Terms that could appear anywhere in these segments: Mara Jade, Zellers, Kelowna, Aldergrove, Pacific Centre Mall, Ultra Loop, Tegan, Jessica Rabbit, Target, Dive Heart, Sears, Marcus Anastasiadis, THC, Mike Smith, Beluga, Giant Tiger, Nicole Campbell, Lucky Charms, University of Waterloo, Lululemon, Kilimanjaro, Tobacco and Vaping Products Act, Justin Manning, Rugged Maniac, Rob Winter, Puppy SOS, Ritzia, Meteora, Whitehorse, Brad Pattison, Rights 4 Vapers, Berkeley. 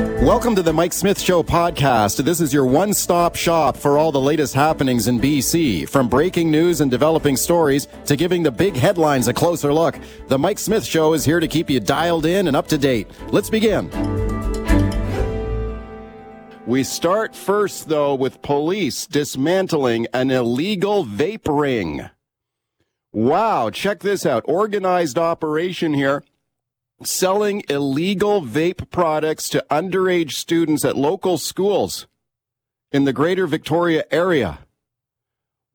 Welcome to the Mike Smith Show podcast. This is your one-stop shop for all the latest happenings in BC. From breaking news and developing stories to giving the big headlines a closer look, the Mike Smith Show is here to keep you dialed in and up to date. Let's begin. We start first, though, with police dismantling an illegal vape ring. Wow, check this out. Organized operation here. Selling illegal vape products to underage students at local schools in the greater Victoria area.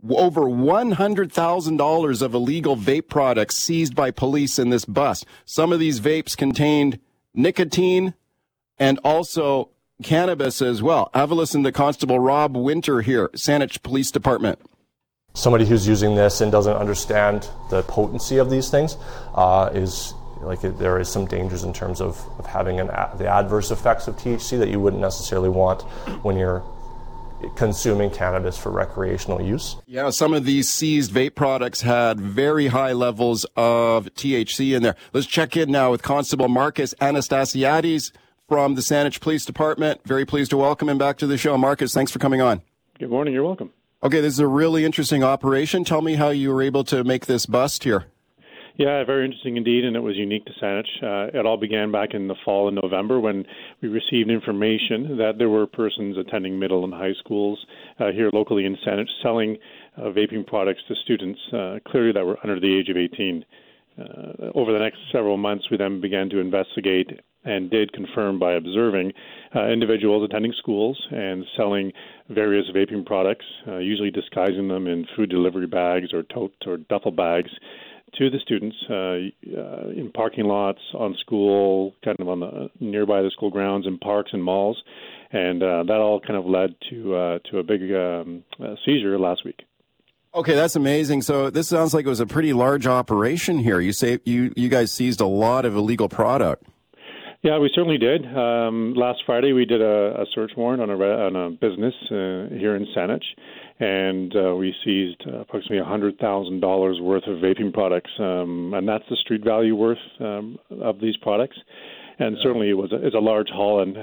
Over $100,000 of illegal vape products seized by police in this bust. Some of these vapes contained nicotine and also cannabis as well. Have a listen to Constable Rob Winter here, Saanich Police Department. Somebody who's using this and doesn't understand the potency of these things there is some dangers in terms of having the adverse effects of THC that you wouldn't necessarily want when you're consuming cannabis for recreational use. Yeah, some of these seized vape products had very high levels of THC in there. Let's check in now with Constable Marcus Anastasiadis from the Saanich Police Department. Very pleased to welcome him back to the show. Marcus, thanks for coming on. Good morning. You're welcome. Okay, this is a really interesting operation. Tell me how you were able to make this bust here. Yeah, very interesting indeed, and it was unique to Saanich. It all began back in the fall in November when we received information that there were persons attending middle and high schools here locally in Saanich selling vaping products to students, clearly that were under the age of 18. Over the next several months, we then began to investigate and did confirm by observing individuals attending schools and selling various vaping products, usually disguising them in food delivery bags or totes or duffel bags, to the students in parking lots, on school, kind of on the nearby the school grounds, in parks and malls, and that all kind of led to a big seizure last week. Okay, that's amazing. So this sounds like it was a pretty large operation here. You say you guys seized a lot of illegal product. Yeah, we certainly did. Last Friday, we did a search warrant on a business here in Saanich, and we seized approximately $100,000 worth of vaping products, and that's the street value worth of these products. And certainly it's a large haul and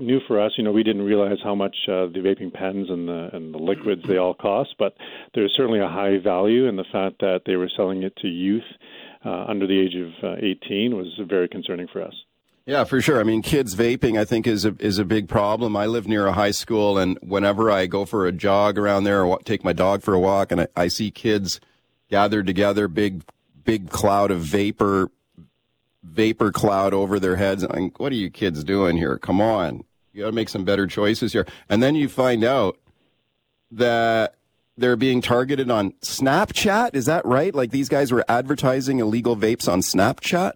new for us. You know, we didn't realize how much the vaping pens and the liquids they all cost, but there's certainly a high value, and the fact that they were selling it to youth under the age of 18 was very concerning for us. Yeah, for sure. I mean, kids vaping, I think, is a big problem. I live near a high school, and whenever I go for a jog around there or take my dog for a walk, and I see kids gathered together, big cloud of vapor cloud over their heads. I'm like, what are you kids doing here? Come on. You got to make some better choices here. And then you find out that they're being targeted on Snapchat. Is that right? Like, these guys were advertising illegal vapes on Snapchat?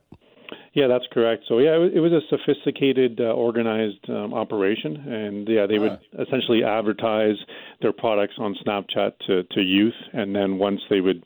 Yeah, that's correct. So, yeah, it was a sophisticated, organized operation. And, yeah, they would essentially advertise their products on Snapchat to youth. And then once they would,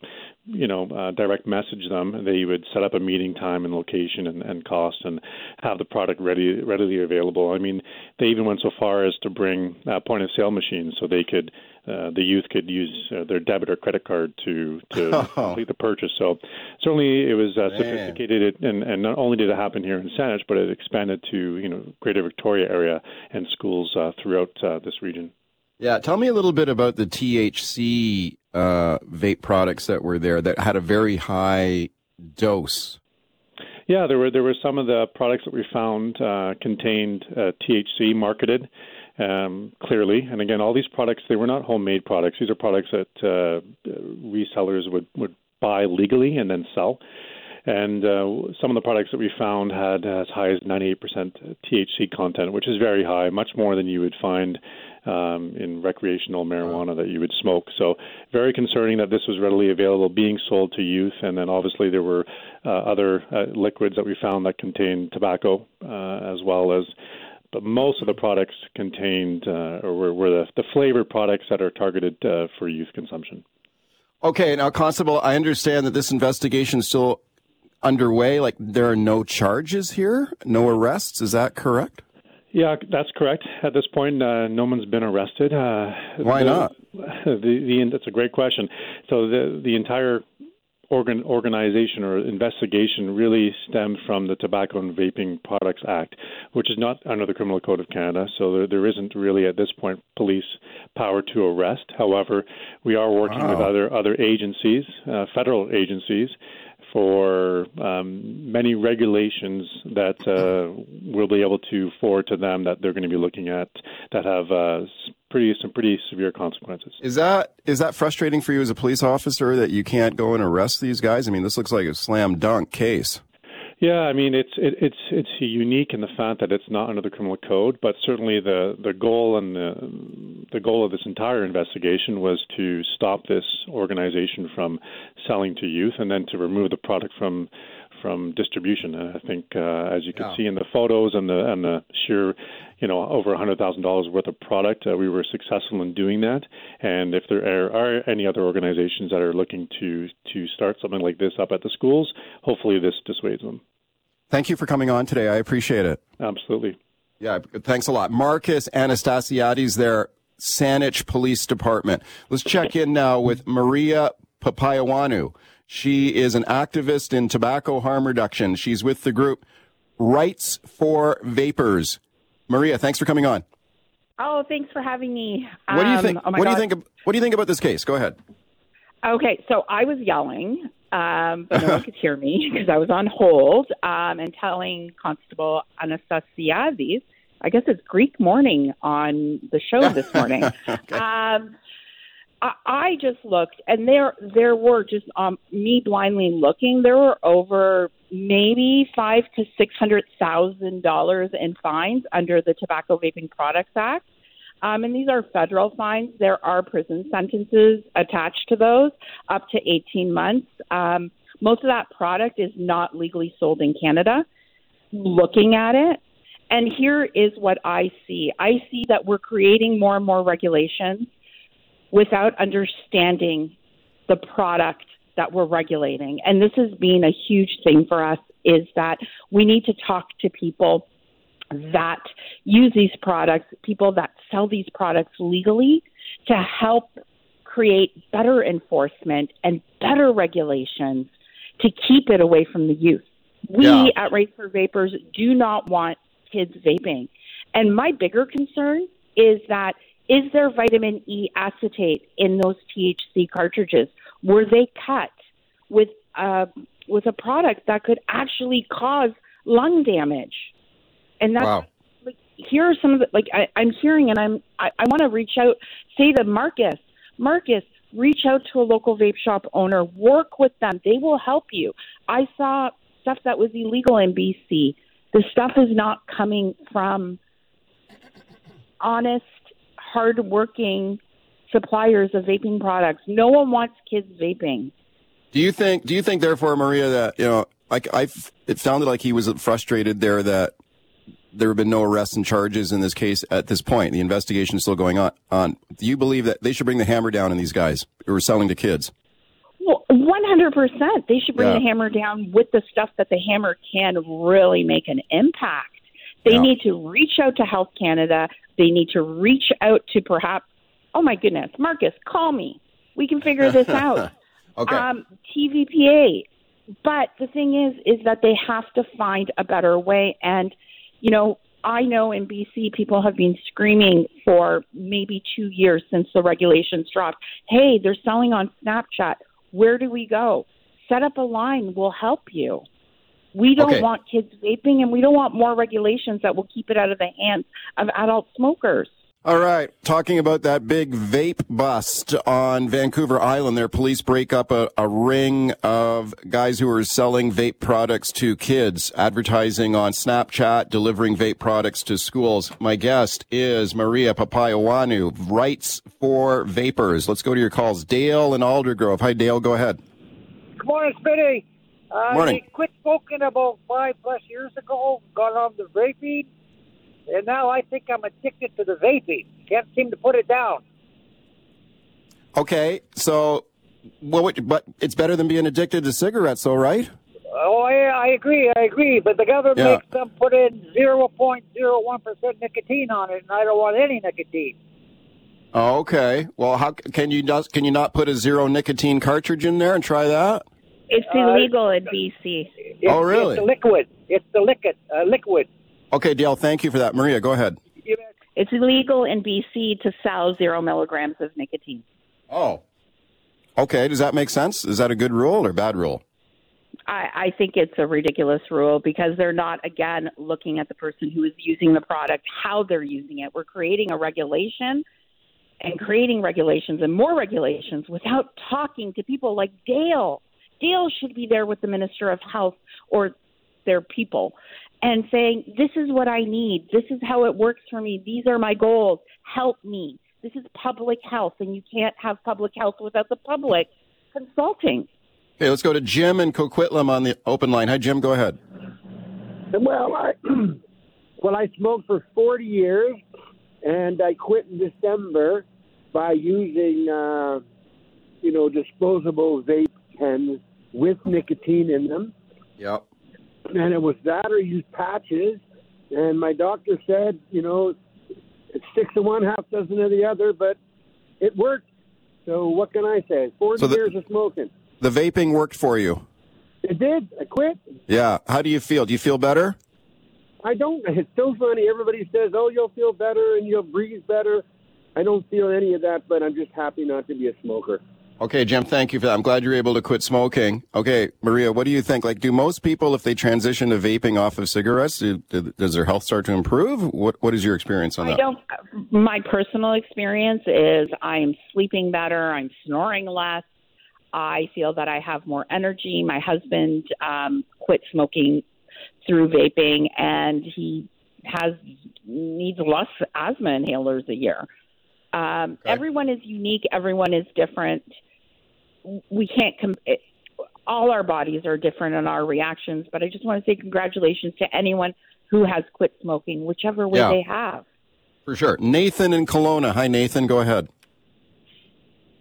direct message them, they would set up a meeting time and location and cost and have the product readily available. I mean, they even went so far as to bring point-of-sale machines so they could the youth could use their debit or credit card to complete the purchase. So certainly it was sophisticated, and not only did it happen here in Saanich, but it expanded to Greater Victoria area and schools throughout this region. Yeah, tell me a little bit about the THC vape products that were there that had a very high dose. Yeah, there were some of the products that we found contained THC marketed. Clearly. And again, all these products, they were not homemade products. These are products that resellers would buy legally and then sell. And some of the products that we found had as high as 98% THC content, which is very high, much more than you would find in recreational marijuana that you would smoke. So very concerning that this was readily available, being sold to youth. And then obviously there were other liquids that we found that contained tobacco as well as. But most of the products contained were the flavor products that are targeted for youth consumption. Okay, now, Constable, I understand that this investigation is still underway. Like, there are no charges here, no arrests. Is that correct? Yeah, that's correct. At this point, no one's been arrested. Why not? That's a great question. So the entire organization or investigation really stemmed from the Tobacco and Vaping Products Act, which is not under the Criminal Code of Canada, so there isn't really at this point police power to arrest. However, we are working with other agencies, federal agencies, for many regulations that we'll be able to forward to them that they're going to be looking at that have some pretty severe consequences. Is that frustrating for you as a police officer that you can't go and arrest these guys? I mean, this looks like a slam dunk case. Yeah, I mean, it's unique in the fact that it's not under the criminal code, but certainly the goal and the goal of this entire investigation was to stop this organization from selling to youth and then to remove the product from distribution. And I think as you can see in the photos and the sheer, over $100,000 worth of product, we were successful in doing that. And if there are any other organizations that are looking to start something like this up at the schools, hopefully this dissuades them. Thank you for coming on today. I appreciate it. Absolutely. Yeah, thanks a lot. Marcus Anastasiadis there, Saanich Police Department. Let's check in now with Maria Papaioannou. She is an activist in tobacco harm reduction. She's with the group Rights 4 Vapers. Maria, thanks for coming on. Oh, thanks for having me. What do you think? Oh my God. What do you think about this case? Go ahead. Okay, so I was yelling, but no one could hear me because I was on hold and telling Constable Anastasiadis. I guess it's Greek morning on the show this morning. Okay. I just looked, and there were just me blindly looking. There were over maybe $500,000 to $600,000 in fines under the Tobacco Vaping Products Act, and these are federal fines. There are prison sentences attached to those, up to 18 months. Most of that product is not legally sold in Canada. Looking at it, and here is what I see. I see that we're creating more and more regulations without understanding the product that we're regulating. And this has been a huge thing for us, is that we need to talk to people that use these products, people that sell these products legally, to help create better enforcement and better regulations to keep it away from the youth. We at Rights 4 Vapers do not want kids vaping. And my bigger concern is that is there vitamin E acetate in those THC cartridges? Were they cut with a product that could actually cause lung damage? And that's like, here are some of the I'm hearing, and I want to reach out, say to Marcus, reach out to a local vape shop owner, work with them. They will help you. I saw stuff that was illegal in BC. The stuff is not coming from honest, hard-working suppliers of vaping products. No one wants kids vaping. Do you think, therefore, Maria, that it sounded like he was frustrated there that there have been no arrests and charges in this case at this point. The investigation is still going on. Do you believe that they should bring the hammer down on these guys who are selling to kids? Well, 100%, they should bring the hammer down with the stuff that the hammer can really make an impact. They need to reach out to Health Canada. They need to reach out to perhaps, oh my goodness, Marcus, call me. We can figure this out. Okay. TVPA. But the thing is that they have to find a better way. And, I know in BC people have been screaming for maybe 2 years since the regulations dropped. Hey, they're selling on Snapchat. Where do we go? Set up a line. We'll help you. We don't want kids vaping, and we don't want more regulations that will keep it out of the hands of adult smokers. All right. Talking about that big vape bust on Vancouver Island there, police break up a ring of guys who are selling vape products to kids, advertising on Snapchat, delivering vape products to schools. My guest is Maria Papaioannou, Rights 4 Vapers. Let's go to your calls. Dale in Aldergrove. Hi, Dale. Go ahead. Good morning, Spitty. I quit smoking about 5+ years ago, got on the vaping, and now I think I'm addicted to the vaping. Can't seem to put it down. Okay, so, but it's better than being addicted to cigarettes, though, right? Oh, yeah, I agree, but the government makes them put in 0.01% nicotine on it, and I don't want any nicotine. Okay, well, how can you not put a zero nicotine cartridge in there and try that? It's illegal in BC. Oh, really? It's a liquid. It's the liquid. Okay, Dale, thank you for that. Maria, go ahead. It's illegal in BC to sell 0 milligrams of nicotine. Oh. Okay, does that make sense? Is that a good rule or bad rule? I think it's a ridiculous rule because they're not, again, looking at the person who is using the product, how they're using it. We're creating a regulation and creating regulations and more regulations without talking to people like Dale. Dale should be there with the Minister of Health or their people and saying, this is what I need. This is how it works for me. These are my goals. Help me. This is public health, and you can't have public health without the public consulting. Okay, let's go to Jim in Coquitlam on the open line. Hi, Jim, go ahead. Well, I smoked for 40 years, and I quit in December by using, disposable vape pens with nicotine in them. Yep. And it was that or use patches, and my doctor said, it's 6 of one, half dozen of the other, but it worked. So what can I say? 40 years of smoking. The vaping worked for you. It did. I quit. Yeah. How do you feel? Do you feel better? I don't. It's so funny. Everybody says, oh, you'll feel better and you'll breathe better. I don't feel any of that, but I'm just happy not to be a smoker. Okay, Jim, thank you for that. I'm glad you're able to quit smoking. Okay, Maria, what do you think? Like, do most people, if they transition to vaping off of cigarettes, does their health start to improve? What is your experience on that? My personal experience is I'm sleeping better, I'm snoring less, I feel that I have more energy. My husband quit smoking through vaping, and he needs less asthma inhalers a year. Okay. Everyone is unique. Everyone is different. We can't all our bodies are different in our reactions, but I just want to say congratulations to anyone who has quit smoking, whichever way they have. For sure. Nathan in Kelowna. Hi, Nathan. Go ahead.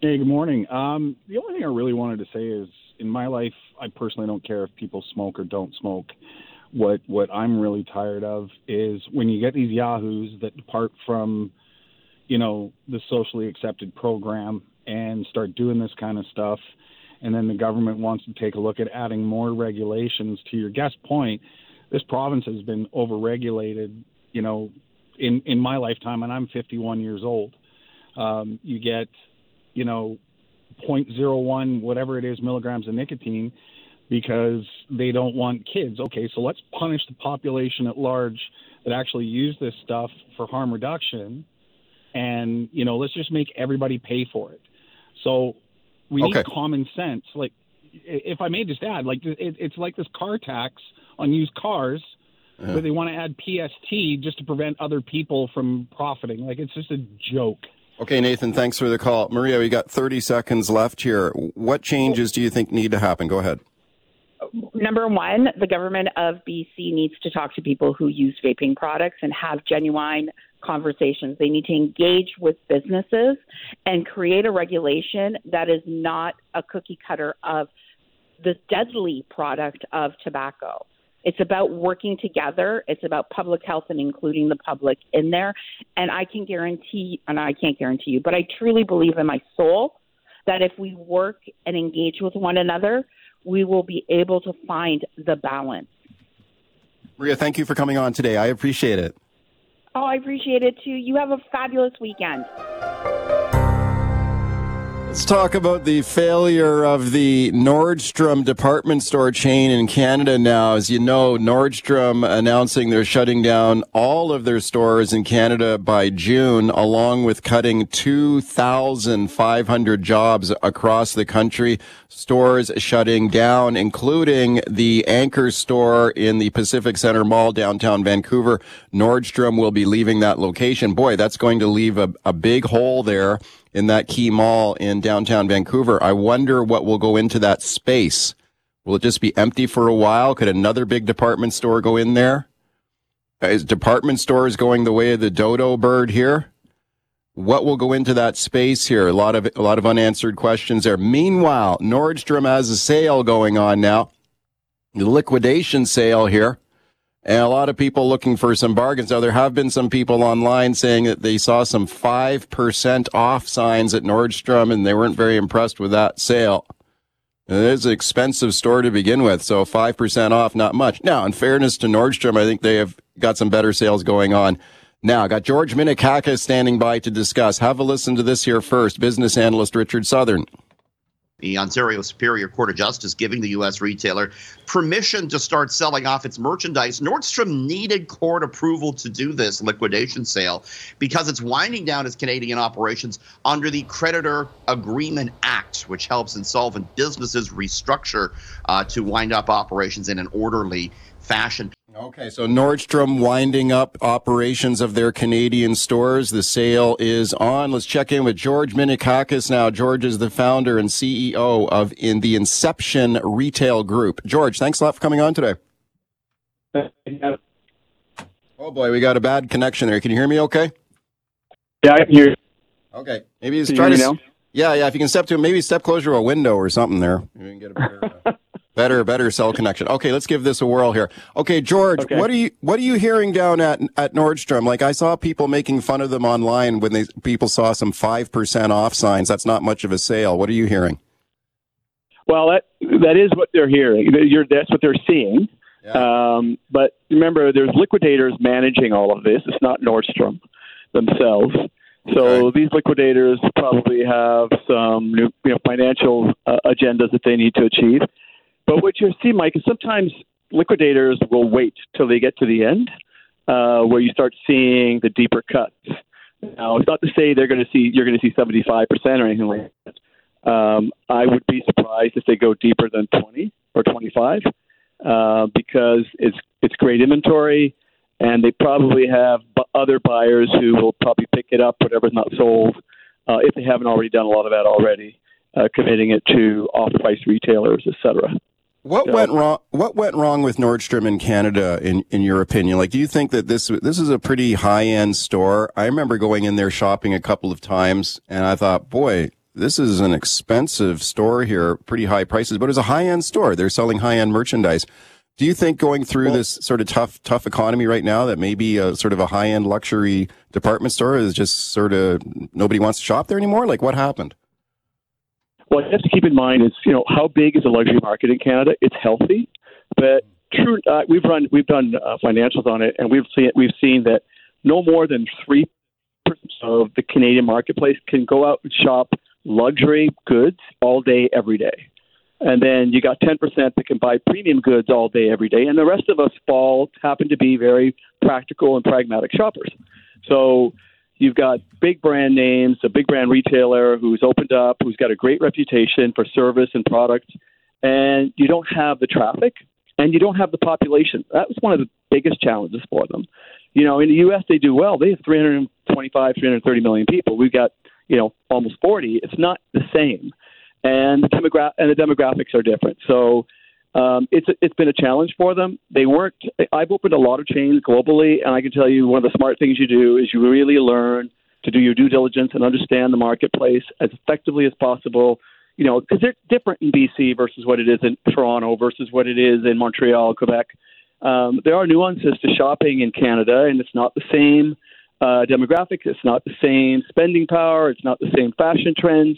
Hey, good morning. The only thing I really wanted to say is in my life, I personally don't care if people smoke or don't smoke. What I'm really tired of is when you get these yahoos that depart from, the socially accepted program and start doing this kind of stuff. And then the government wants to take a look at adding more regulations. To your guest point, this province has been overregulated, in my lifetime, and I'm 51 years old. You get, 0.01, whatever it is, milligrams of nicotine because they don't want kids. Okay, so let's punish the population at large that actually use this stuff for harm reduction. And, let's just make everybody pay for it. So we need common sense. Like, if I may just add, like, it's like this car tax on used cars where they want to add PST just to prevent other people from profiting. Like, it's just a joke. Okay, Nathan, thanks for the call. Maria, we got 30 seconds left here. What changes do you think need to happen? Go ahead. Number one, the government of BC needs to talk to people who use vaping products and have genuine conversations. They need to engage with businesses and create a regulation that is not a cookie cutter of the deadly product of tobacco. It's about working together. It's about public health and including the public in there. And I can't guarantee you, but I truly believe in my soul that if we work and engage with one another, we will be able to find the balance. Maria, thank you for coming on today. I appreciate it. Oh, I appreciate it, too. You have a fabulous weekend. Let's talk about the failure of the Nordstrom department store chain in Canada now. As you know, Nordstrom announcing they're shutting down all of their stores in Canada by June, along with cutting 2,500 jobs across the country. Stores shutting down, including the anchor store in the Pacific Centre Mall, downtown Vancouver. Nordstrom will be leaving that location. Boy, that's going to leave a big hole there in that key mall in downtown Vancouver. I wonder what will go into that space. Will it just be empty for a while? Could another big department store go in there? Is department stores going the way of the dodo bird here? What will go into that space here? A lot of unanswered questions there. Meanwhile, Nordstrom has a sale going on now, the liquidation sale here. And a lot of people looking for some bargains. Now, there have been some people online saying that they saw some 5% off signs at Nordstrom, and they weren't very impressed with that sale. It's an expensive store to begin with, so 5% off, not much. Now, in fairness to Nordstrom, I think they have got some better sales going on. Now, got George Minikakis standing by to discuss. Have a listen to this here first. Business analyst Richard Southern. The Ontario Superior Court of Justice giving the U.S. retailer permission to start selling off its merchandise. Nordstrom needed court approval to do this liquidation sale because it's winding down its Canadian operations under the Creditor Agreement Act, which helps insolvent businesses restructure to wind up operations in an orderly fashion. Okay, so Nordstrom winding up operations of their Canadian stores. The sale is on. Let's check in with George Minikakis now. George is the founder and CEO of the Inception Retail Group. George, thanks a lot for coming on today. Oh, boy, we got a bad connection there. Can you hear me okay? Yeah, I can hear you. Okay, maybe he's trying to... Yeah, if you can step to... Maybe step closer to a window or something there. You can get a better... Better cell connection. Okay, let's give this a whirl here. Okay, George, okay. What are you hearing down at Nordstrom? Like, I saw people making fun of them online when people saw some 5% off signs. That's not much of a sale. What are you hearing? Well, that is what they're hearing. That's what they're seeing. Yeah. But remember, there's liquidators managing all of this. It's not Nordstrom themselves. So okay. These liquidators probably have some financial agendas that they need to achieve. But what you see, Mike, is sometimes liquidators will wait till they get to the end where you start seeing the deeper cuts. Now, it's not to say you're going to see 75% or anything like that. I would be surprised if they go deeper than 20 or 25 because it's great inventory, and they probably have other buyers who will probably pick it up, whatever's not sold, if they haven't already done a lot of that already, committing it to off-price retailers, et cetera. What went wrong with Nordstrom in Canada, in your opinion? Like, do you think that this is a pretty high-end store? I remember going in there shopping a couple of times, and I thought, boy, this is an expensive store here, pretty high prices, but it's a high-end store. They're selling high-end merchandise. Do you think going through this sort of tough economy right now that maybe a sort of a high-end luxury department store is just sort of nobody wants to shop there anymore? Like, what happened? What you have to keep in mind is, how big is the luxury market in Canada? It's healthy, but we've done financials on it, and we've seen that no more than 3% of the Canadian marketplace can go out and shop luxury goods all day, every day, and then you got 10% that can buy premium goods all day, every day, and the rest of us all happen to be very practical and pragmatic shoppers. So. You've got big brand names, a big brand retailer who's opened up, who's got a great reputation for service and products, and you don't have the traffic, and you don't have the population. That was one of the biggest challenges for them. In the U.S., they do well. They have 325, 330 million people. We've got, almost 40. It's not the same, and the demographics are different. So it's been a challenge for them. I've opened a lot of chains globally, and I can tell you one of the smart things you do is you really learn to do your due diligence and understand the marketplace as effectively as possible, because they're different in BC versus what it is in Toronto versus what it is in Montreal, Quebec. There are nuances to shopping in Canada, and it's not the same demographics. It's not the same spending power. It's not the same fashion trends.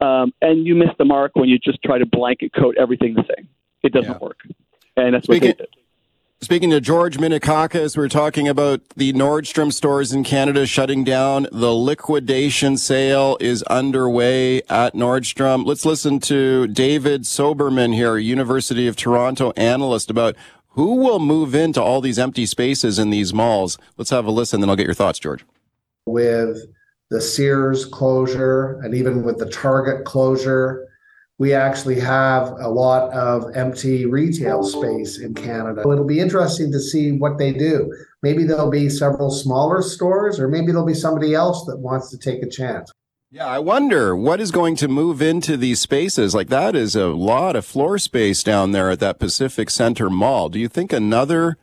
And you miss the mark when you just try to blanket coat everything the same. It doesn't work. And that's what they did. Speaking to George Minikakis, we're talking about the Nordstrom stores in Canada shutting down. The liquidation sale is underway at Nordstrom. Let's listen to David Soberman here, University of Toronto analyst, about who will move into all these empty spaces in these malls. Let's have a listen, then I'll get your thoughts, George. With the Sears closure and even with the Target closure, we actually have a lot of empty retail space in Canada. It'll be interesting to see what they do. Maybe there'll be several smaller stores, or maybe there'll be somebody else that wants to take a chance. Yeah, I wonder what is going to move into these spaces. Like, that is a lot of floor space down there at that Pacific Centre Mall. Do you think another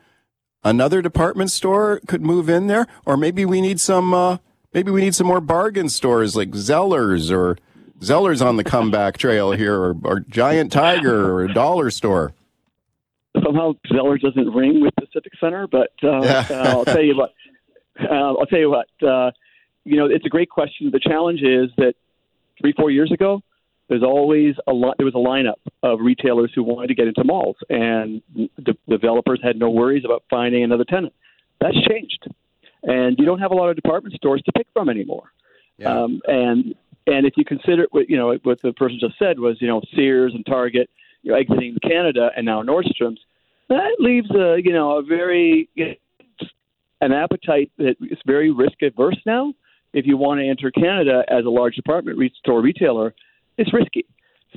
department store could move in there? Or maybe we need some more bargain stores like Zellers or Zellers on the comeback trail here, or Giant Tiger, or a dollar store. Somehow Zellers doesn't ring with Pacific Center, but I'll tell you what. It's a great question. The challenge is that 3-4 years ago, there's always there was a lineup of retailers who wanted to get into malls, and developers had no worries about finding another tenant. That's changed, and you don't have a lot of department stores to pick from anymore. Yeah. And if you consider what the person just said was, Sears and Target, exiting Canada, and now Nordstrom's, that leaves an appetite that is very risk averse now. If you want to enter Canada as a large department store retailer, it's risky.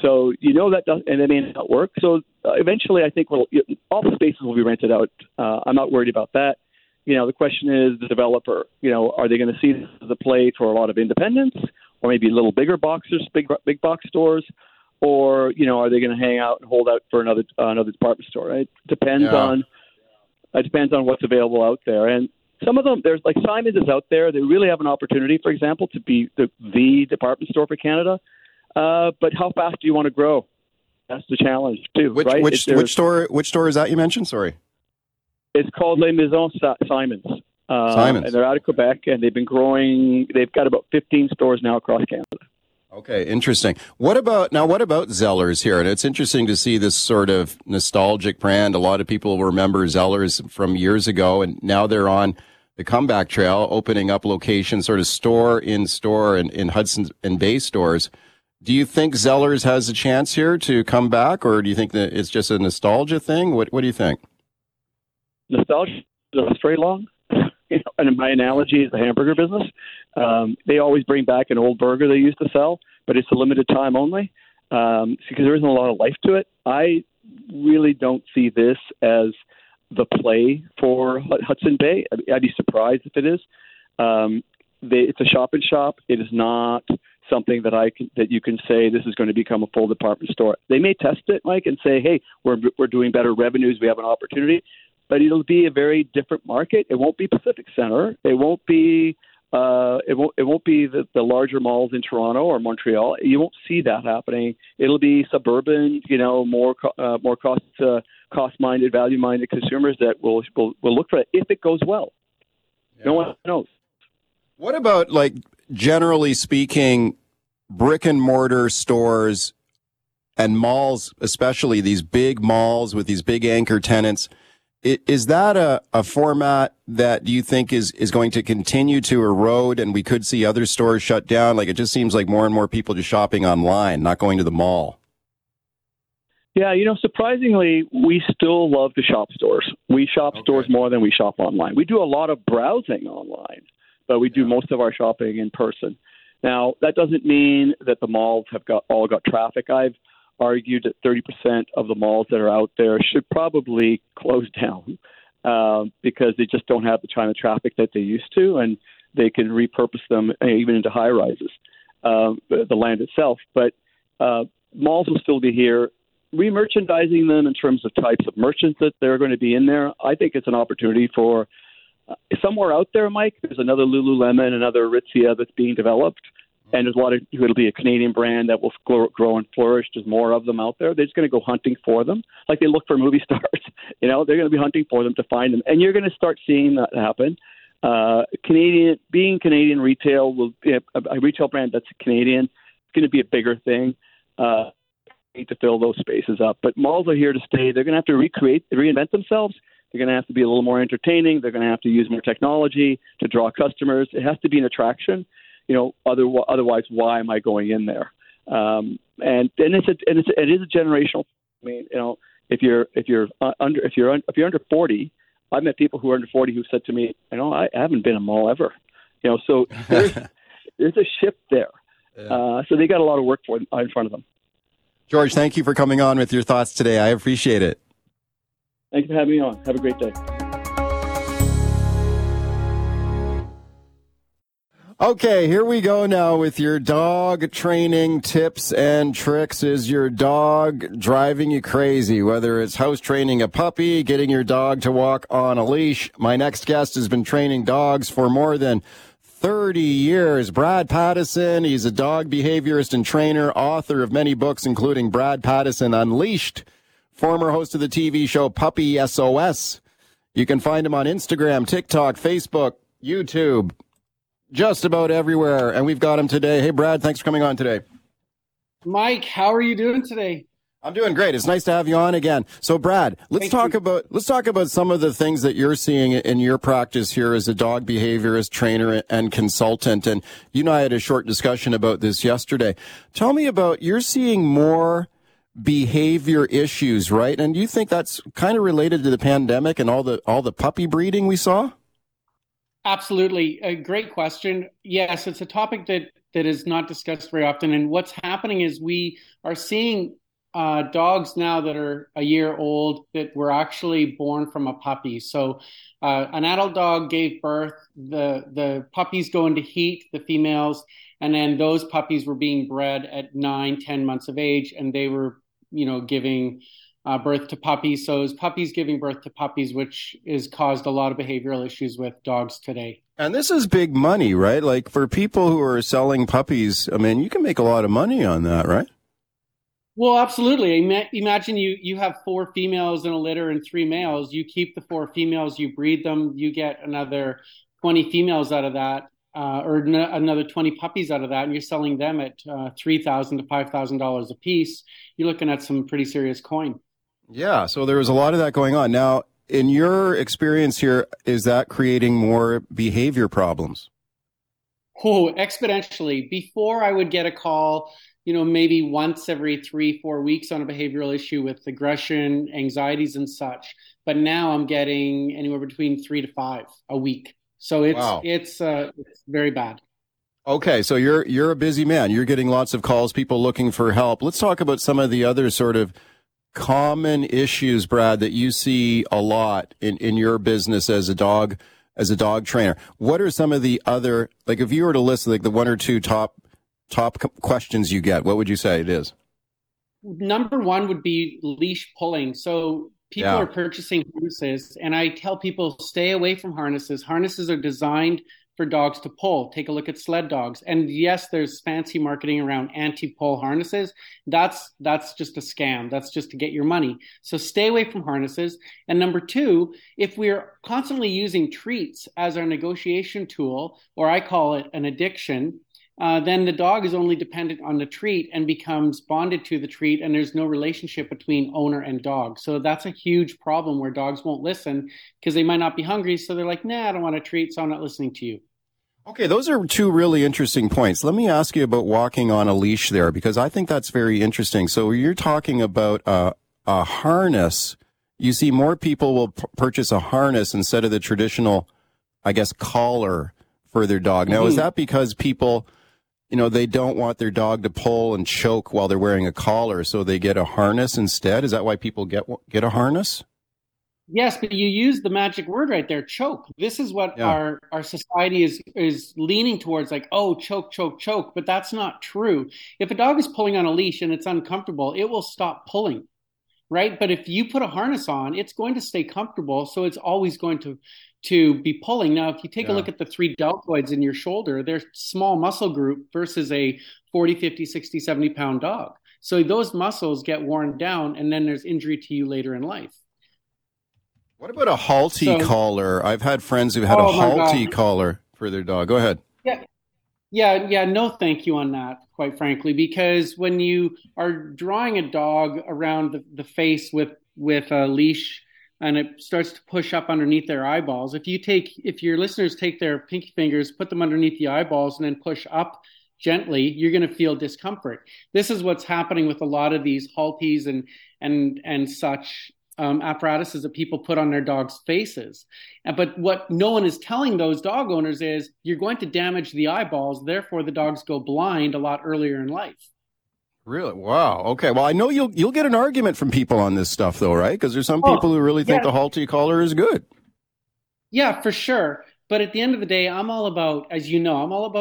So that doesn't, and it may not work. So eventually, I think all the spaces will be rented out. I'm not worried about that. The question is the developer. Are they going to see this as a play for a lot of independents, or maybe little bigger boxes, big box stores, or are they going to hang out and hold out for another department store? Right? It depends on what's available out there. And some of them, there's like Simons is out there. They really have an opportunity, for example, to be the department store for Canada. But how fast do you want to grow? That's the challenge too, right? Which store is that you mentioned? Sorry. It's called La Maison Simons. Simons. And they're out of Quebec, and they've been growing. They've got about 15 stores now across Canada. Okay, interesting. What about Zellers here? And it's interesting to see this sort of nostalgic brand. A lot of people remember Zellers from years ago, and now they're on the comeback trail, opening up locations, sort of store-in-store in Hudson's and Bay stores. Do you think Zellers has a chance here to come back, or do you think that it's just a nostalgia thing? What do you think? Nostalgia lasts very long. And my analogy is the hamburger business. They always bring back an old burger they used to sell, but it's a limited time only because there isn't a lot of life to it. I really don't see this as the play for Hudson Bay. I'd be surprised if it is. It's a shop-in-shop. It is not something that you can say this is going to become a full department store. They may test it, Mike, and say, hey, we're doing better revenues. We have an opportunity. But it'll be a very different market. It won't be Pacific Centre. It won't be the larger malls in Toronto or Montreal. You won't see that happening. It'll be suburban, more cost-minded, value-minded consumers that will look for it if it goes well. Yeah. No one knows. What about, like, generally speaking, brick and mortar stores and malls, especially these big malls with these big anchor tenants? Is that a format that you think is going to continue to erode, and we could see other stores shut down? Like, it just seems like more and more people just shopping online, not going to the mall. Yeah, surprisingly, we still love to shop stores. We shop stores more than we shop online. We do a lot of browsing online, but we do most of our shopping in person. Now, that doesn't mean that the malls have all got traffic. I've argued that 30% of the malls that are out there should probably close down because they just don't have the kind of traffic that they used to, and they can repurpose them even into high rises, the land itself. But malls will still be here. Remerchandising them in terms of types of merchants that they're going to be in there, I think it's an opportunity for somewhere out there, Mike. There's another Lululemon, another Ritzia that's being developed. And there's a lot of it'll be a Canadian brand that will grow and flourish. There's more of them out there. They're just going to go hunting for them, like they look for movie stars. They're going to be hunting for them to find them, and you're going to start seeing that happen. Canadian retail will a retail brand that's Canadian. It's going to be a bigger thing. Need to fill those spaces up, but malls are here to stay. They're going to have to reinvent themselves. They're going to have to be a little more entertaining. They're going to have to use more technology to draw customers. It has to be an attraction. Otherwise, why am I going in there? And it is a generational. I mean, if you're under 40, I've met people who are under 40 who said to me, I haven't been a mall ever. So there's a shift there. Yeah. So they got a lot of work in front of them. George, thank you for coming on with your thoughts today. I appreciate it. Thank you for having me on. Have a great day. Okay, here we go now with your dog training tips and tricks. Is your dog driving you crazy? Whether it's house training a puppy, getting your dog to walk on a leash. My next guest has been training dogs for more than 30 years. Brad Pattison, he's a dog behaviorist and trainer, author of many books, including Brad Pattison Unleashed, former host of the TV show Puppy SOS. You can find him on Instagram, TikTok, Facebook, YouTube. Just about everywhere, and we've got him today. Hey, Brad, thanks for coming on today. Mike, how are you doing today? I'm doing great. It's nice to have you on again. So, Brad, let's talk about some of the things that you're seeing in your practice here as a dog behaviorist, trainer, and consultant. And you and I had a short discussion about this yesterday. Tell me about, you're seeing more behavior issues, right? And you think that's kind of related to the pandemic and all the puppy breeding we saw? Absolutely. A great question. Yes, it's a topic that is not discussed very often. And what's happening is we are seeing dogs now that are a year old that were actually born from a puppy. So an adult dog gave birth, the puppies go into heat, the females, and then those puppies were being bred at 9-10 months of age, and they were, giving birth to puppies. So it was puppies giving birth to puppies, which has caused a lot of behavioral issues with dogs today. And this is big money, right? Like, for people who are selling puppies, I mean, you can make a lot of money on that, right? Well, absolutely. Imagine you have 4 females in a litter and 3 males. You keep the 4 females, you breed them, you get another 20 females out of that, another 20 puppies out of that, and you're selling them at $3,000 to $5,000 a piece. You're looking at some pretty serious coin. Yeah, so there was a lot of that going on. Now, in your experience here, is that creating more behavior problems? Oh, exponentially. Before, I would get a call, maybe once every 3-4 weeks on a behavioral issue with aggression, anxieties, and such. But now I'm getting anywhere between 3 to 5 a week. So it's very bad. Okay, so you're a busy man. You're getting lots of calls, people looking for help. Let's talk about some of the other sort of common issues, Brad, that you see a lot in your business as a dog trainer. What are some of the other, like, if you were to list like the 1 or 2 top questions you get, what would you say it is? Number 1 would be leash pulling. So people are purchasing harnesses, and I tell people, stay away from harnesses. Harnesses are designed for dogs to pull. Take a look at sled dogs. And yes, there's fancy marketing around anti-pull harnesses. That's just a scam. That's just to get your money. So stay away from harnesses. And number 2, if we're constantly using treats as our negotiation tool, or I call it an addiction, then the dog is only dependent on the treat and becomes bonded to the treat, and there's no relationship between owner and dog. So that's a huge problem where dogs won't listen because they might not be hungry. So they're like, nah, I don't want a treat, so I'm not listening to you. Okay, those are 2 really interesting points. Let me ask you about walking on a leash there, because I think that's very interesting. So you're talking about a harness. You see more people will purchase a harness instead of the traditional, I guess, collar for their dog. Now, is that because people... they don't want their dog to pull and choke while they're wearing a collar, so they get a harness instead? Is that why people get a harness? Yes, but you used the magic word right there, choke. This is what our society is leaning towards, like, oh, choke, choke, choke. But that's not true. If a dog is pulling on a leash and it's uncomfortable, it will stop pulling, right? But if you put a harness on, it's going to stay comfortable, so it's always going to be pulling. Now, if you take a look at the 3 deltoids in your shoulder, they're small muscle group versus a 40, 50, 60, 70 pound dog. So those muscles get worn down, and then there's injury to you later in life. What about a halty collar? I've had friends who've had a halty collar for their dog. Go ahead. Yeah. No, thank you on that, quite frankly, because when you are drawing a dog around the face with a leash, and it starts to push up underneath their eyeballs. If your listeners take their pinky fingers, put them underneath the eyeballs, and then push up gently, you're going to feel discomfort. This is what's happening with a lot of these halties and such apparatuses that people put on their dogs' faces. But what no one is telling those dog owners is you're going to damage the eyeballs. Therefore, the dogs go blind a lot earlier in life. Really? Wow. Okay. Well, I know you'll get an argument from people on this stuff, though, right? Because there's some people who really think the halty collar is good. Yeah, for sure. But at the end of the day, I'm all about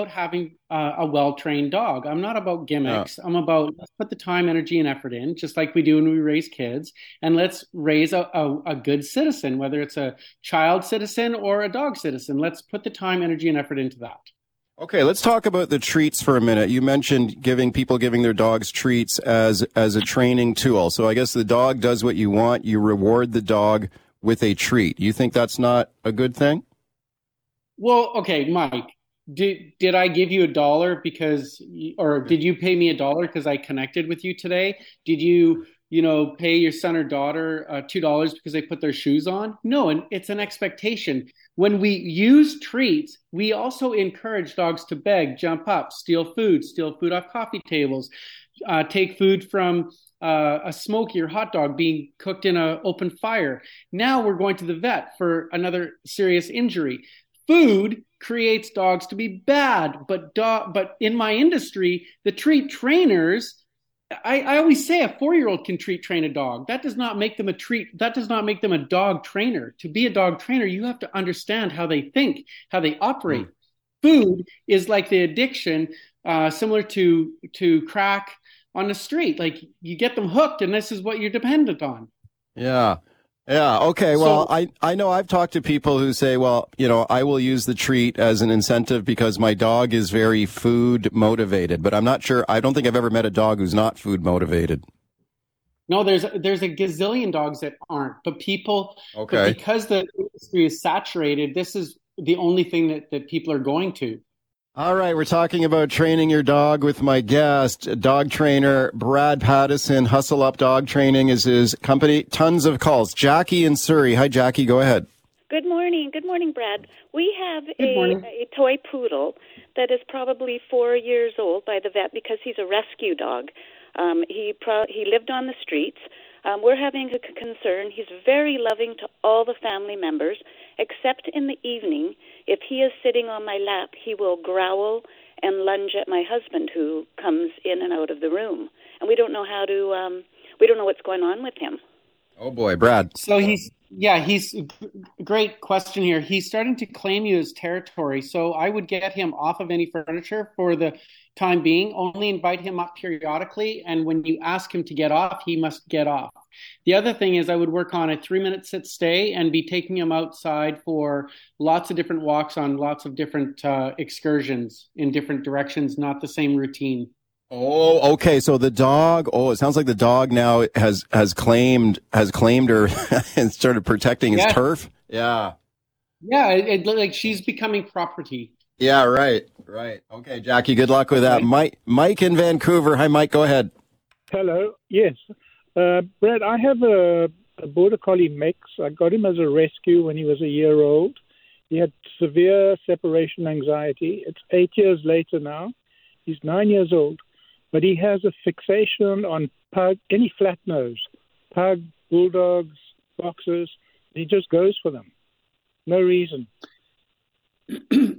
having a well-trained dog. I'm not about gimmicks. I'm about, let's put the time, energy, and effort in, just like we do when we raise kids. And let's raise a good citizen, whether it's a child citizen or a dog citizen. Let's put the time, energy, and effort into that. Okay, let's talk about the treats for a minute. You mentioned giving their dogs treats as a training tool. So I guess the dog does what you want. You reward the dog with a treat. You think that's not a good thing? Well, okay, Mike, Did I give you $1 because, or did you pay me $1 because I connected with you today? Did you pay your son or daughter $2 because they put their shoes on? No, and it's an expectation. When we use treats, we also encourage dogs to beg, jump up, steal food off coffee tables, take food from a smoky or hot dog being cooked in an open fire. Now we're going to the vet for another serious injury. Food creates dogs to be bad, but in my industry, the treat trainers, I always say a 4-year-old can treat train a dog. That does not make them a treat. That does not make them a dog trainer. To be a dog trainer, you have to understand how they think, how they operate. Food is like the addiction, similar to crack on the street. Like you get them hooked, and this is what you're dependent on. Yeah. Yeah. Okay. Well, so, I know I've talked to people who say, well, I will use the treat as an incentive because my dog is very food motivated, but I'm not sure. I don't think I've ever met a dog who's not food motivated. No, there's a gazillion dogs that aren't, but people, okay. But because the industry is saturated, this is the only thing that people are going to. All right, we're talking about training your dog with my guest, dog trainer Brad Pattison. Hustle Up Dog Training is his company. Tons of calls. Jackie in Surrey. Hi, Jackie. Go ahead. Good morning. Good morning, Brad. We have a toy poodle that is probably 4 years old by the vet because he's a rescue dog. He lived on the streets. We're having a concern. He's very loving to all the family members, except in the evening. If he is sitting on my lap, he will growl and lunge at my husband, who comes in and out of the room. And we don't know we don't know what's going on with him. Oh boy, Brad. So he's great question here. He's starting to claim you as territory. So I would get him off of any furniture for the time being, only invite him up periodically. And when you ask him to get off, he must get off. The other thing is I would work on a 3-minute sit stay and be taking him outside for lots of different walks on lots of different excursions in different directions, not the same routine. Oh, okay. So the dog. Oh, it sounds like the dog now has claimed her and started protecting his turf. Yeah. Yeah. Like she's becoming property. Yeah. Right. Right. Okay, Jackie. Good luck with that. Mike in Vancouver. Hi, Mike. Go ahead. Hello. Yes, Brad. I have a border collie mix. I got him as a rescue when he was a year old. He had severe separation anxiety. It's 8 years later now. He's 9 years old. But he has a fixation on pug, any flat nose, pug, bulldogs, boxers. He just goes for them. No reason.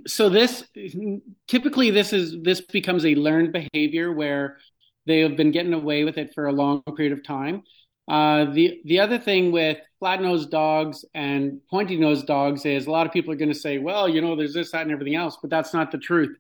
So this becomes a learned behavior where they have been getting away with it for a long period of time. The other thing with flat-nosed dogs and pointy-nosed dogs is a lot of people are going to say, well, there's this, that, and everything else, but that's not the truth.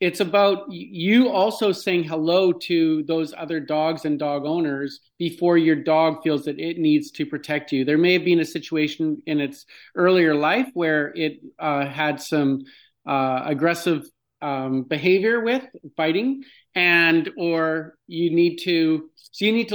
It's about you also saying hello to those other dogs and dog owners before your dog feels that it needs to protect you. There may have been a situation in its earlier life where it had some aggressive behavior with biting, or you need to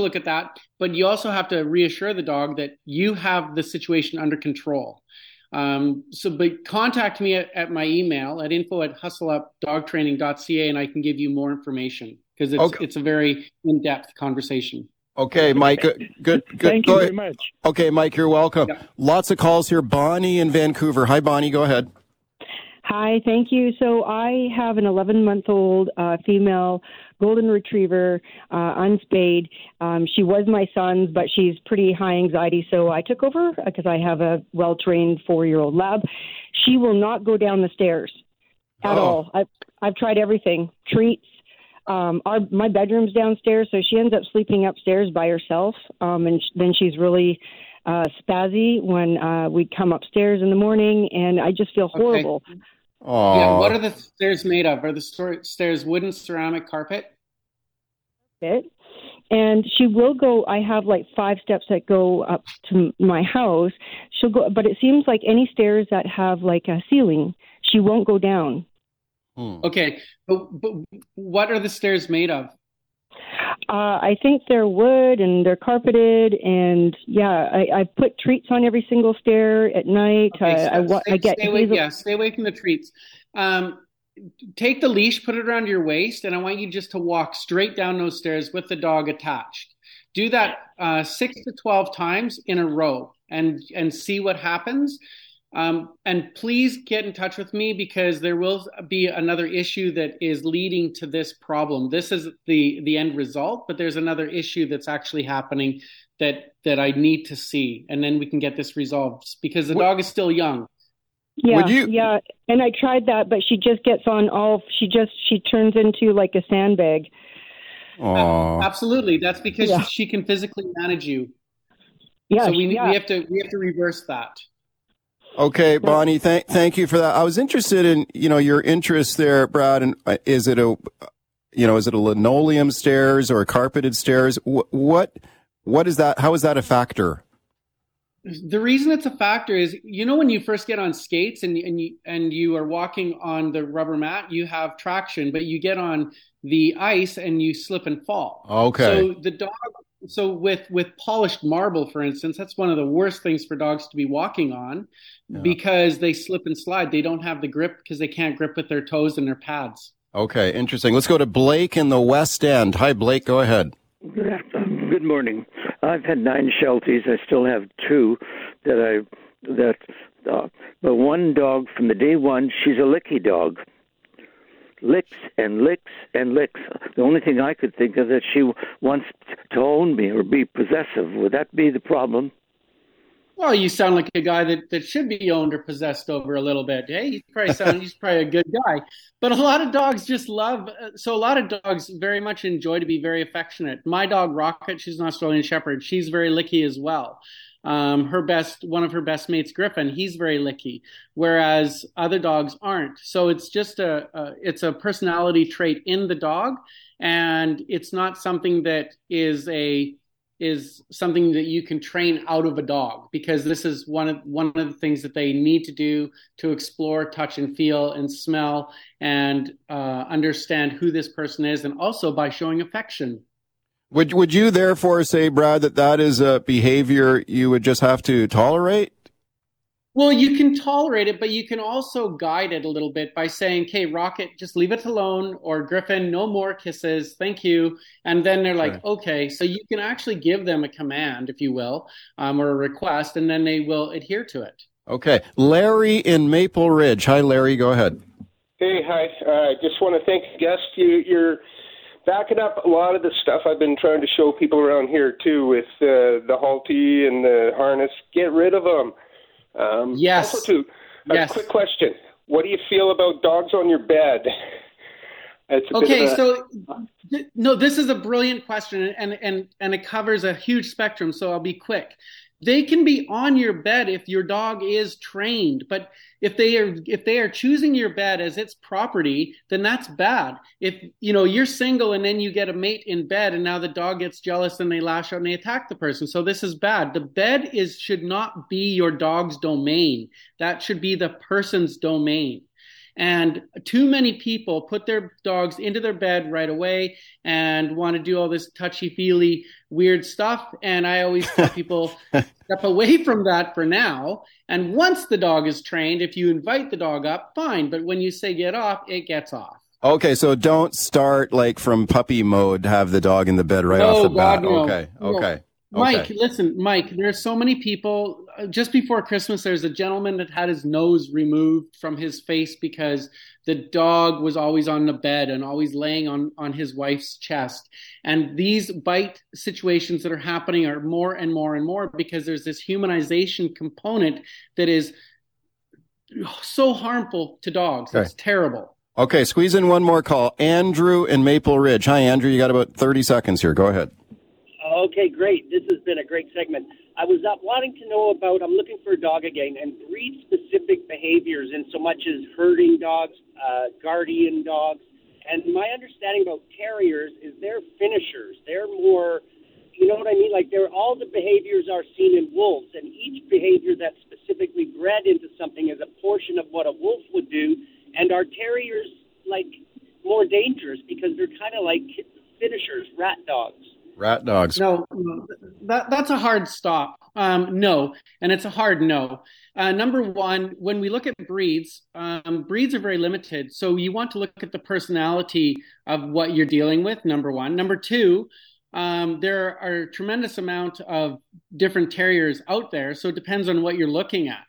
look at that. But you also have to reassure the dog that you have the situation under control. But contact me at my email at info@hustleupdogtraining.ca and I can give you more information because it's a very in-depth conversation. Okay, Mike. Good. Thank you very much. Okay, Mike, you're welcome. Yeah. Lots of calls here. Bonnie in Vancouver. Hi, Bonnie. Go ahead. Hi, thank you. So I have an 11-month-old female golden retriever, unspayed. She was my son's, but she's pretty high anxiety, so I took over because I have a well-trained 4-year-old lab. She will not go down the stairs at all. I've tried everything, treats. My bedroom's downstairs, so she ends up sleeping upstairs by herself, and then she's really spazzy when we come upstairs in the morning, and I just feel horrible. Okay. Aww. Yeah, what are the stairs made of? Are the stairs wooden, ceramic, carpet? And she will go, I have like 5 steps that go up to my house. She'll go, but it seems like any stairs that have like a ceiling, she won't go down. Okay, but what are the stairs made of? I think they're wood and they're carpeted, and I put treats on every single stair at night. Okay, so I get. Stay away from the treats. take the leash, put it around your waist, and I want you just to walk straight down those stairs with the dog attached. Do that 6 to 12 times in a row and see what happens. And please get in touch with me, because there will be another issue that is leading to this problem. This is the end result, but there's another issue that's actually happening that I need to see. And then we can get this resolved, because the dog is still young. Yeah. Yeah. And I tried that, but she just gets on she turns into like a sandbag. Absolutely. That's because she can physically manage you. Yeah. So we have to reverse that. Okay, Bonnie, thank you for that. I was interested in, your interest there, Brad, and is it a linoleum stairs or a carpeted stairs? What is that? How is that a factor? The reason it's a factor is, when you first get on skates and you are walking on the rubber mat, you have traction, but you get on the ice and you slip and fall. Okay. So the dog, with polished marble, for instance, that's one of the worst things for dogs to be walking on, because they slip and slide. They don't have the grip because they can't grip with their toes and their pads. Okay, interesting. Let's go to Blake in the West End. Hi, Blake. Go ahead. Good morning. I've had 9 Shelties. I still have 2 that the one dog from the day one, she's a licky dog. Licks and licks and licks. The only thing I could think of that she wants to own me or be possessive. Would that be the problem? Well, you sound like a guy that should be owned or possessed over a little bit. Hey, he's probably a good guy. But a lot of dogs just love. So a lot of dogs very much enjoy to be very affectionate. My dog Rocket, she's an Australian Shepherd. She's very licky as well. One of her best mates, Griffin, he's very licky, whereas other dogs aren't. So it's just a personality trait in the dog, and it's not something that is something that you can train out of a dog, because this is one of the things that they need to do to explore, touch and feel and smell and understand who this person is, and also by showing affection. Would you therefore say, Brad, that is a behavior you would just have to tolerate? Well, you can tolerate it, but you can also guide it a little bit by saying, okay, Rocket, just leave it alone, or Griffin, no more kisses, thank you. And then they're like, okay. So you can actually give them a command, if you will, or a request, and then they will adhere to it. Okay. Larry in Maple Ridge. Hi, Larry, go ahead. Hey, hi. I just want to thank the guest. You're backing up a lot of the stuff I've been trying to show people around here, too, with the halty and the harness. Get rid of them. Yes. Also, too, a quick question. What do you feel about dogs on your bed? This is a brilliant question, and it covers a huge spectrum, so I'll be quick. They can be on your bed if your dog is trained, but if they are choosing your bed as its property, then that's bad. If you're single and then you get a mate in bed, and now the dog gets jealous and they lash out and they attack the person, so this is bad. The bed should not be your dog's domain. That should be the person's domain. And too many people put their dogs into their bed right away and want to do all this touchy-feely weird stuff. And I always tell people, step away from that for now. And once the dog is trained, if you invite the dog up, fine. But when you say get off, it gets off. Okay, so don't start like from puppy mode, have the dog in the bed off the bat. No. Okay. Mike, listen, there's so many people. Just before Christmas, there's a gentleman that had his nose removed from his face because the dog was always on the bed and always laying on his wife's chest. And these bite situations that are happening are more and more and more, because there's this humanization component that is so harmful to dogs. Okay. It's terrible. Okay, squeeze in one more call. Andrew in Maple Ridge. Hi, Andrew. You got about 30 seconds here. Go ahead. Okay, great. This has been a great segment. I was wanting to know about, I'm looking for a dog again, and breed-specific behaviors in so much as herding dogs, guardian dogs. And my understanding about terriers is they're finishers. They're more, you know what I mean? Like, all the behaviors are seen in wolves, and each behavior that's specifically bred into something is a portion of what a wolf would do. And are terriers, like, more dangerous because they're kind of like finishers, rat dogs? Rat dogs. No, that's a hard stop. No, and it's a hard no. Number one, when we look at breeds, breeds are very limited. So you want to look at the personality of what you're dealing with, number one. Number two, there are a tremendous amount of different terriers out there. So it depends on what you're looking at.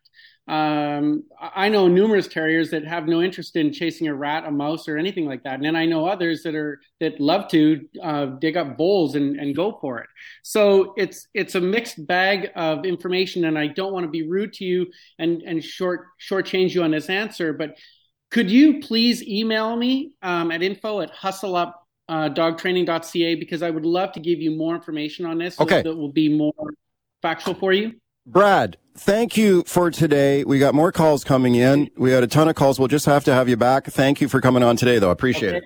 I know numerous terriers that have no interest in chasing a rat, a mouse, or anything like that. And then I know others that love to dig up bowls and go for it. So it's a mixed bag of information, and I don't want to be rude to you and shortchange you on this answer, but could you please email me at info@hustleupdogtraining.ca, because I would love to give you more information on this so that will be more factual for you. Brad, thank you for today. We got more calls coming in. We had a ton of calls. We'll just have to have you back. Thank you for coming on today, though. I appreciate it.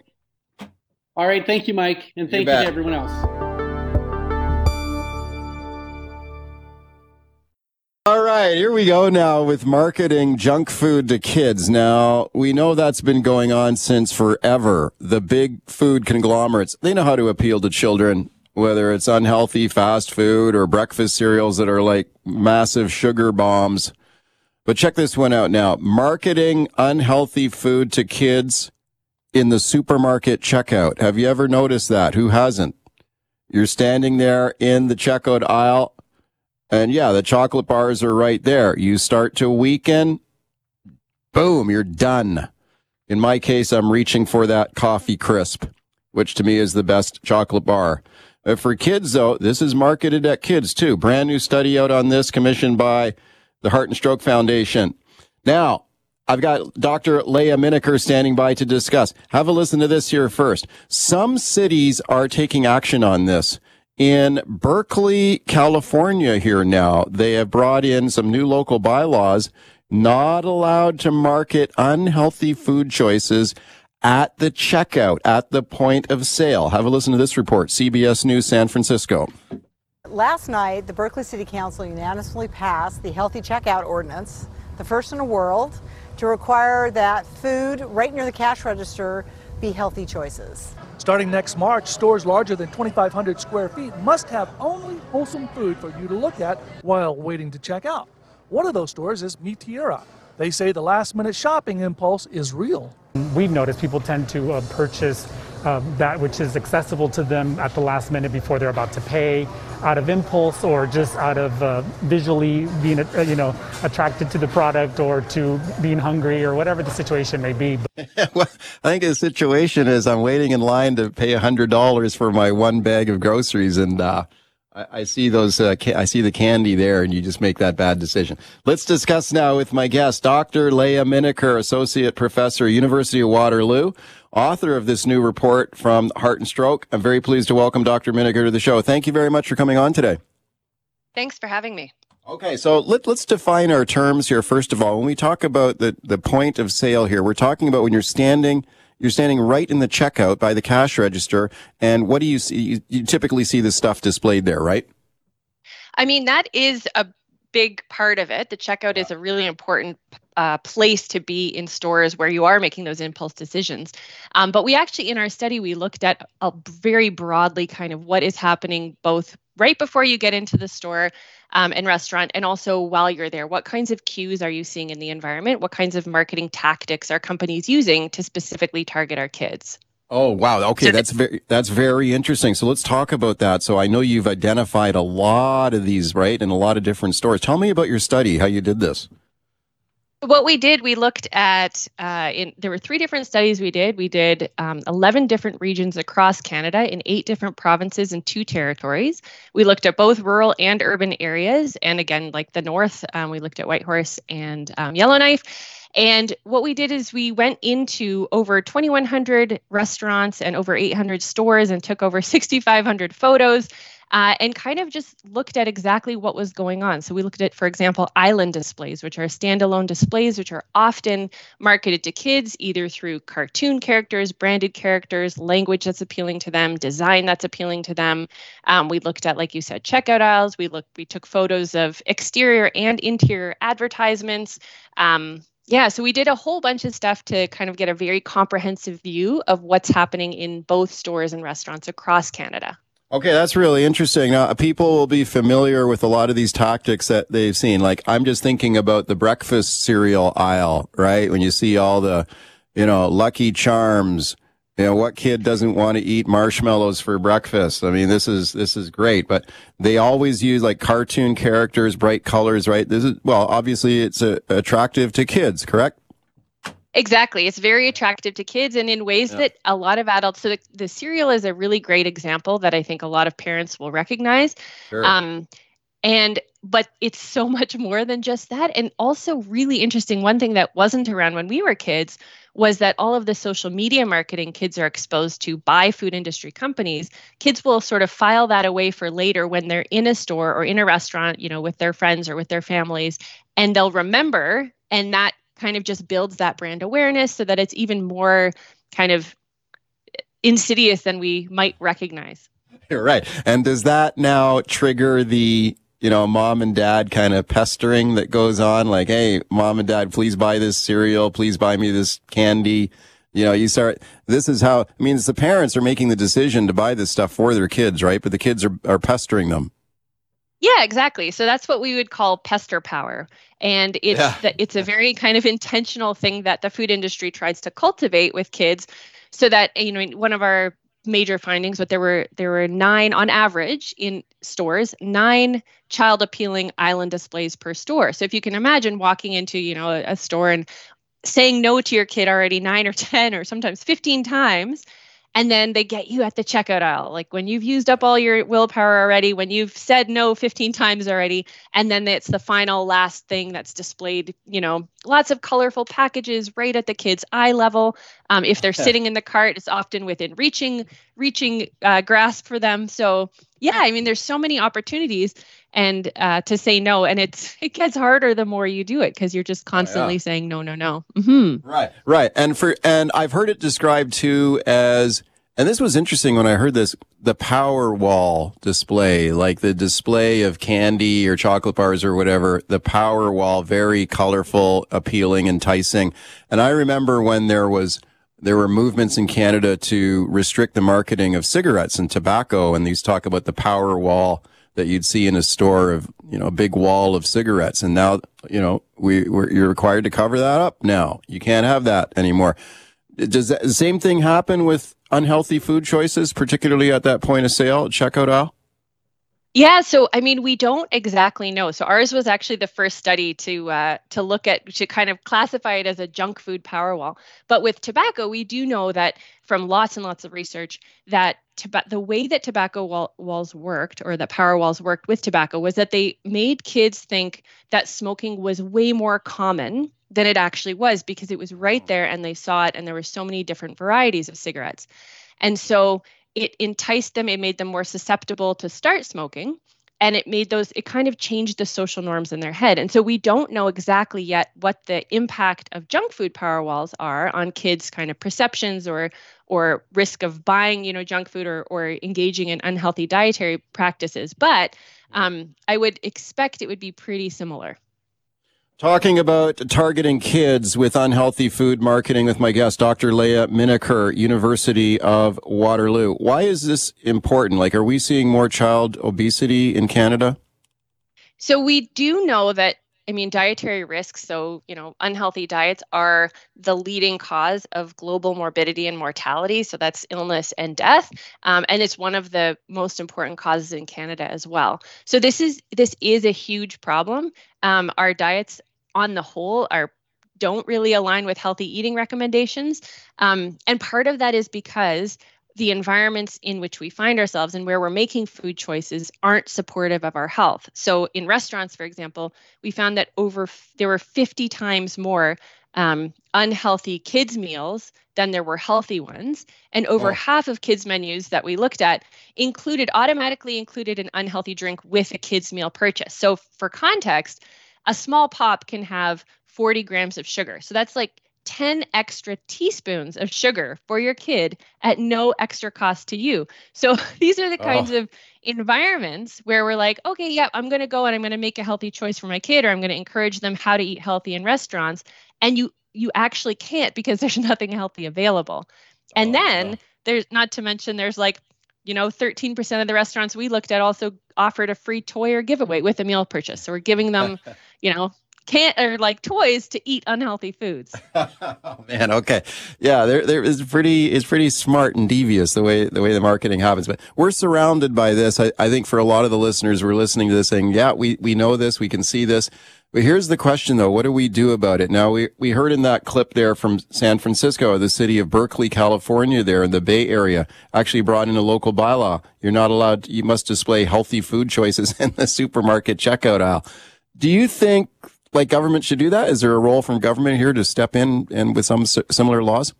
All right. Thank you, Mike. And thank you to everyone else. All right. Here we go now with marketing junk food to kids. Now, we know that's been going on since forever. The big food conglomerates, they know how to appeal to children, whether it's unhealthy fast food or breakfast cereals that are like massive sugar bombs. But check this one out now. Marketing unhealthy food to kids in the supermarket checkout. Have you ever noticed that? Who hasn't? You're standing there in the checkout aisle, and yeah, the chocolate bars are right there. You start to weaken, boom, you're done. In my case, I'm reaching for that Coffee Crisp, which to me is the best chocolate bar. For kids, though, this is marketed at kids, too. Brand new study out on this, commissioned by the Heart and Stroke Foundation. Now, I've got Dr. Leah Minaker standing by to discuss. Have a listen to this here first. Some cities are taking action on this. In Berkeley, California here now, they have brought in some new local bylaws, not allowed to market unhealthy food choices at the checkout, at the point of sale. Have a listen to this report, CBS News, San Francisco. Last night, the Berkeley City Council unanimously passed the Healthy Checkout Ordinance, the first in the world, to require that food right near the cash register be healthy choices. Starting next March, stores larger than 2,500 square feet must have only wholesome food for you to look at while waiting to check out. One of those stores is Meteora. They say the last-minute shopping impulse is real. We've noticed people tend to purchase that which is accessible to them at the last minute before they're about to pay, out of impulse or just out of visually being attracted to the product or to being hungry or whatever the situation may be. Well, I think the situation is I'm waiting in line to pay $100 for my one bag of groceries, and I see those. I see the candy there, and you just make that bad decision. Let's discuss now with my guest, Dr. Leah Minaker, Associate Professor, University of Waterloo, author of this new report from Heart and Stroke. I'm very pleased to welcome Dr. Minaker to the show. Thank you very much for coming on today. Thanks for having me. Okay, so let's define our terms here. First of all, when we talk about the point of sale here, we're talking about when you're standing right in the checkout by the cash register, and what do you see? You typically see this stuff displayed there, right? I mean, that is a big part of it. The checkout is a really important place to be in stores where you are making those impulse decisions. But we actually, in our study, we looked at very broadly kind of what is happening both right before you get into the store and restaurant, and also while you're there. What kinds of cues are you seeing in the environment? What kinds of marketing tactics are companies using to specifically target our kids? Oh, wow. Okay, so that's very interesting. So let's talk about that. So I know you've identified a lot of these, right, in a lot of different stores. Tell me about your study, how you did this. What we did, we looked at, there were three different studies we did. We did 11 different regions across Canada in 8 different provinces and 2 territories. We looked at both rural and urban areas. And again, like the north, we looked at Whitehorse and Yellowknife. And what we did is we went into over 2,100 restaurants and over 800 stores and took over 6,500 photos. And kind of just looked at exactly what was going on. So we looked at, for example, island displays, which are standalone displays, which are often marketed to kids, either through cartoon characters, branded characters, language that's appealing to them, design that's appealing to them. We looked at, like you said, checkout aisles. We took photos of exterior and interior advertisements. So we did a whole bunch of stuff to kind of get a very comprehensive view of what's happening in both stores and restaurants across Canada. Okay, that's really interesting. Now, people will be familiar with a lot of these tactics that they've seen. Like, I'm just thinking about the breakfast cereal aisle, right? When you see all the, you know, Lucky Charms, you know, what kid doesn't want to eat marshmallows for breakfast? I mean, this is great, but they always use like cartoon characters, bright colors, right? This is, well, obviously it's attractive to kids, correct? Exactly. It's very attractive to kids and in ways that a lot of adults, so the cereal is a really great example that I think a lot of parents will recognize. Sure. But it's so much more than just that. And also really interesting, one thing that wasn't around when we were kids was that all of the social media marketing kids are exposed to by food industry companies, kids will sort of file that away for later when they're in a store or in a restaurant, you know, with their friends or with their families, and they'll remember, and that kind of just builds that brand awareness so that it's even more kind of insidious than we might recognize. You're right. And does that now trigger the, you know, mom and dad kind of pestering that goes on? Like, hey, mom and dad, please buy this cereal. Please buy me this candy. You know, you start, this is how, I mean, it's the parents are making the decision to buy this stuff for their kids, right? But the kids are pestering them. Yeah, exactly. So that's what we would call pester power. And it's a very kind of intentional thing that the food industry tries to cultivate with kids so that, you know, one of our major findings, but there were 9 on average in stores, 9 child appealing island displays per store. So if you can imagine walking into, you know, a store and saying no to your kid already 9 or 10 or sometimes 15 times, and then they get you at the checkout aisle, like when you've used up all your willpower already, when you've said no 15 times already, and then it's the final last thing that's displayed, you know, lots of colorful packages right at the kid's eye level. If they're sitting in the cart, it's often within reaching grasp for them. So yeah, I mean, there's so many opportunities and to say no, and it gets harder the more you do it because you're just constantly saying no. Mm-hmm. Right. And I've heard it described too as, and this was interesting when I heard this, the power wall display, like the display of candy or chocolate bars or whatever. The power wall, very colorful, appealing, enticing. And I remember when there were movements in Canada to restrict the marketing of cigarettes and tobacco, and these talk about the power wall that you'd see in a store of, you know, a big wall of cigarettes. And now, you know, you're required to cover that up now. You can't have that anymore. Does the same thing happen with unhealthy food choices, particularly at that point of sale, checkout aisle? Yeah. So, I mean, we don't exactly know. So ours was actually the first study to look at, to kind of classify it as a junk food power wall. But with tobacco, we do know that from lots and lots of research that the way that tobacco walls worked, or that power walls worked with tobacco, was that they made kids think that smoking was way more common than it actually was because it was right there and they saw it, and there were so many different varieties of cigarettes. And so it enticed them, it made them more susceptible to start smoking, and it kind of changed the social norms in their head. And so we don't know exactly yet what the impact of junk food power walls are on kids' kind of perceptions or risk of buying, you know, junk food or engaging in unhealthy dietary practices. But I would expect it would be pretty similar. Talking about targeting kids with unhealthy food marketing with my guest, Dr. Leah Minaker, University of Waterloo. Why is this important? Like, are we seeing more child obesity in Canada? So we do know that, I mean, dietary risks, so, you know, unhealthy diets are the leading cause of global morbidity and mortality. So that's illness and death. And it's one of the most important causes in Canada as well. So this is a huge problem. Our diets on the whole don't really align with healthy eating recommendations. And part of that is because the environments in which we find ourselves and where we're making food choices aren't supportive of our health. So in restaurants, for example, we found that there were 50 times more unhealthy kids' meals than there were healthy ones. And over half of kids' menus that we looked at automatically included an unhealthy drink with a kids' meal purchase. So for context, a small pop can have 40 grams of sugar. So that's like 10 extra teaspoons of sugar for your kid at no extra cost to you. So these are the kinds of environments where we're like, okay, yeah, I'm going to go and I'm going to make a healthy choice for my kid, or I'm going to encourage them how to eat healthy in restaurants. And you actually can't because there's nothing healthy available. And then there's, not to mention, there's like you know, 13% of the restaurants we looked at also offered a free toy or giveaway with a meal purchase. So we're giving them, you know, toys to eat unhealthy foods. Oh man, okay. Yeah, it's pretty smart and devious the way the marketing happens. But we're surrounded by this. I think for a lot of the listeners who are listening to this saying, yeah, we know this, we can see this. But here's the question though, what do we do about it? Now we heard in that clip there from San Francisco, the city of Berkeley, California there in the Bay Area, actually brought in a local bylaw. You're not allowed, you must display healthy food choices in the supermarket checkout aisle. Do you think like government should do that? Is there a role from government here to step in and with some similar laws?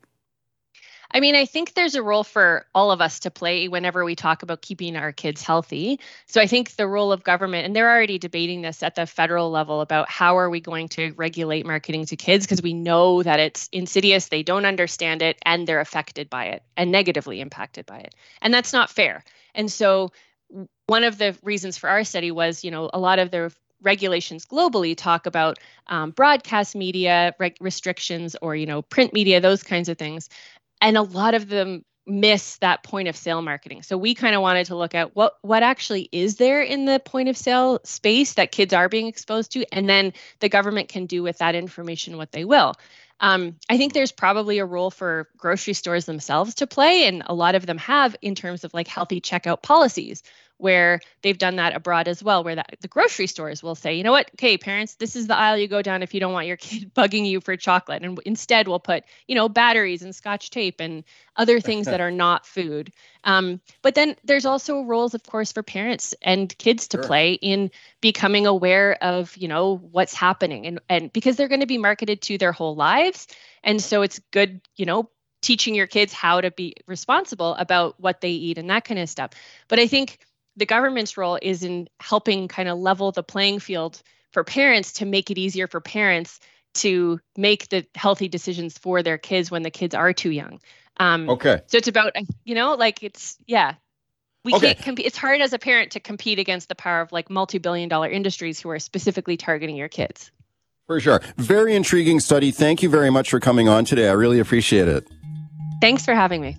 I mean, I think there's a role for all of us to play whenever we talk about keeping our kids healthy. So I think the role of government, and they're already debating this at the federal level about how are we going to regulate marketing to kids, because we know that it's insidious, they don't understand it, and they're affected by it and negatively impacted by it. And that's not fair. And so one of the reasons for our study was, you know, a lot of the regulations globally talk about broadcast media restrictions or, you know, print media, those kinds of things. And a lot of them miss that point of sale marketing. So we kind of wanted to look at what actually is there in the point of sale space that kids are being exposed to, and then the government can do with that information what they will. I think there's probably a role for grocery stores themselves to play, and a lot of them have in terms of like healthy checkout policies, where they've done that abroad as well, where the grocery stores will say, you know what, okay, parents, this is the aisle you go down if you don't want your kid bugging you for chocolate. And instead we'll put, you know, batteries and scotch tape and other things that are not food. But then there's also roles, of course, for parents and kids to play in becoming aware of, you know, what's happening. And because they're going to be marketed to their whole lives. And so it's good, you know, teaching your kids how to be responsible about what they eat and that kind of stuff. But I think the government's role is in helping kind of level the playing field for parents to make it easier for parents to make the healthy decisions for their kids when the kids are too young. Okay. So it's about, you know, like it's, yeah, we can't compete. It's hard as a parent to compete against the power of like multi-billion-dollar industries who are specifically targeting your kids. For sure. Very intriguing study. Thank you very much for coming on today. I really appreciate it. Thanks for having me.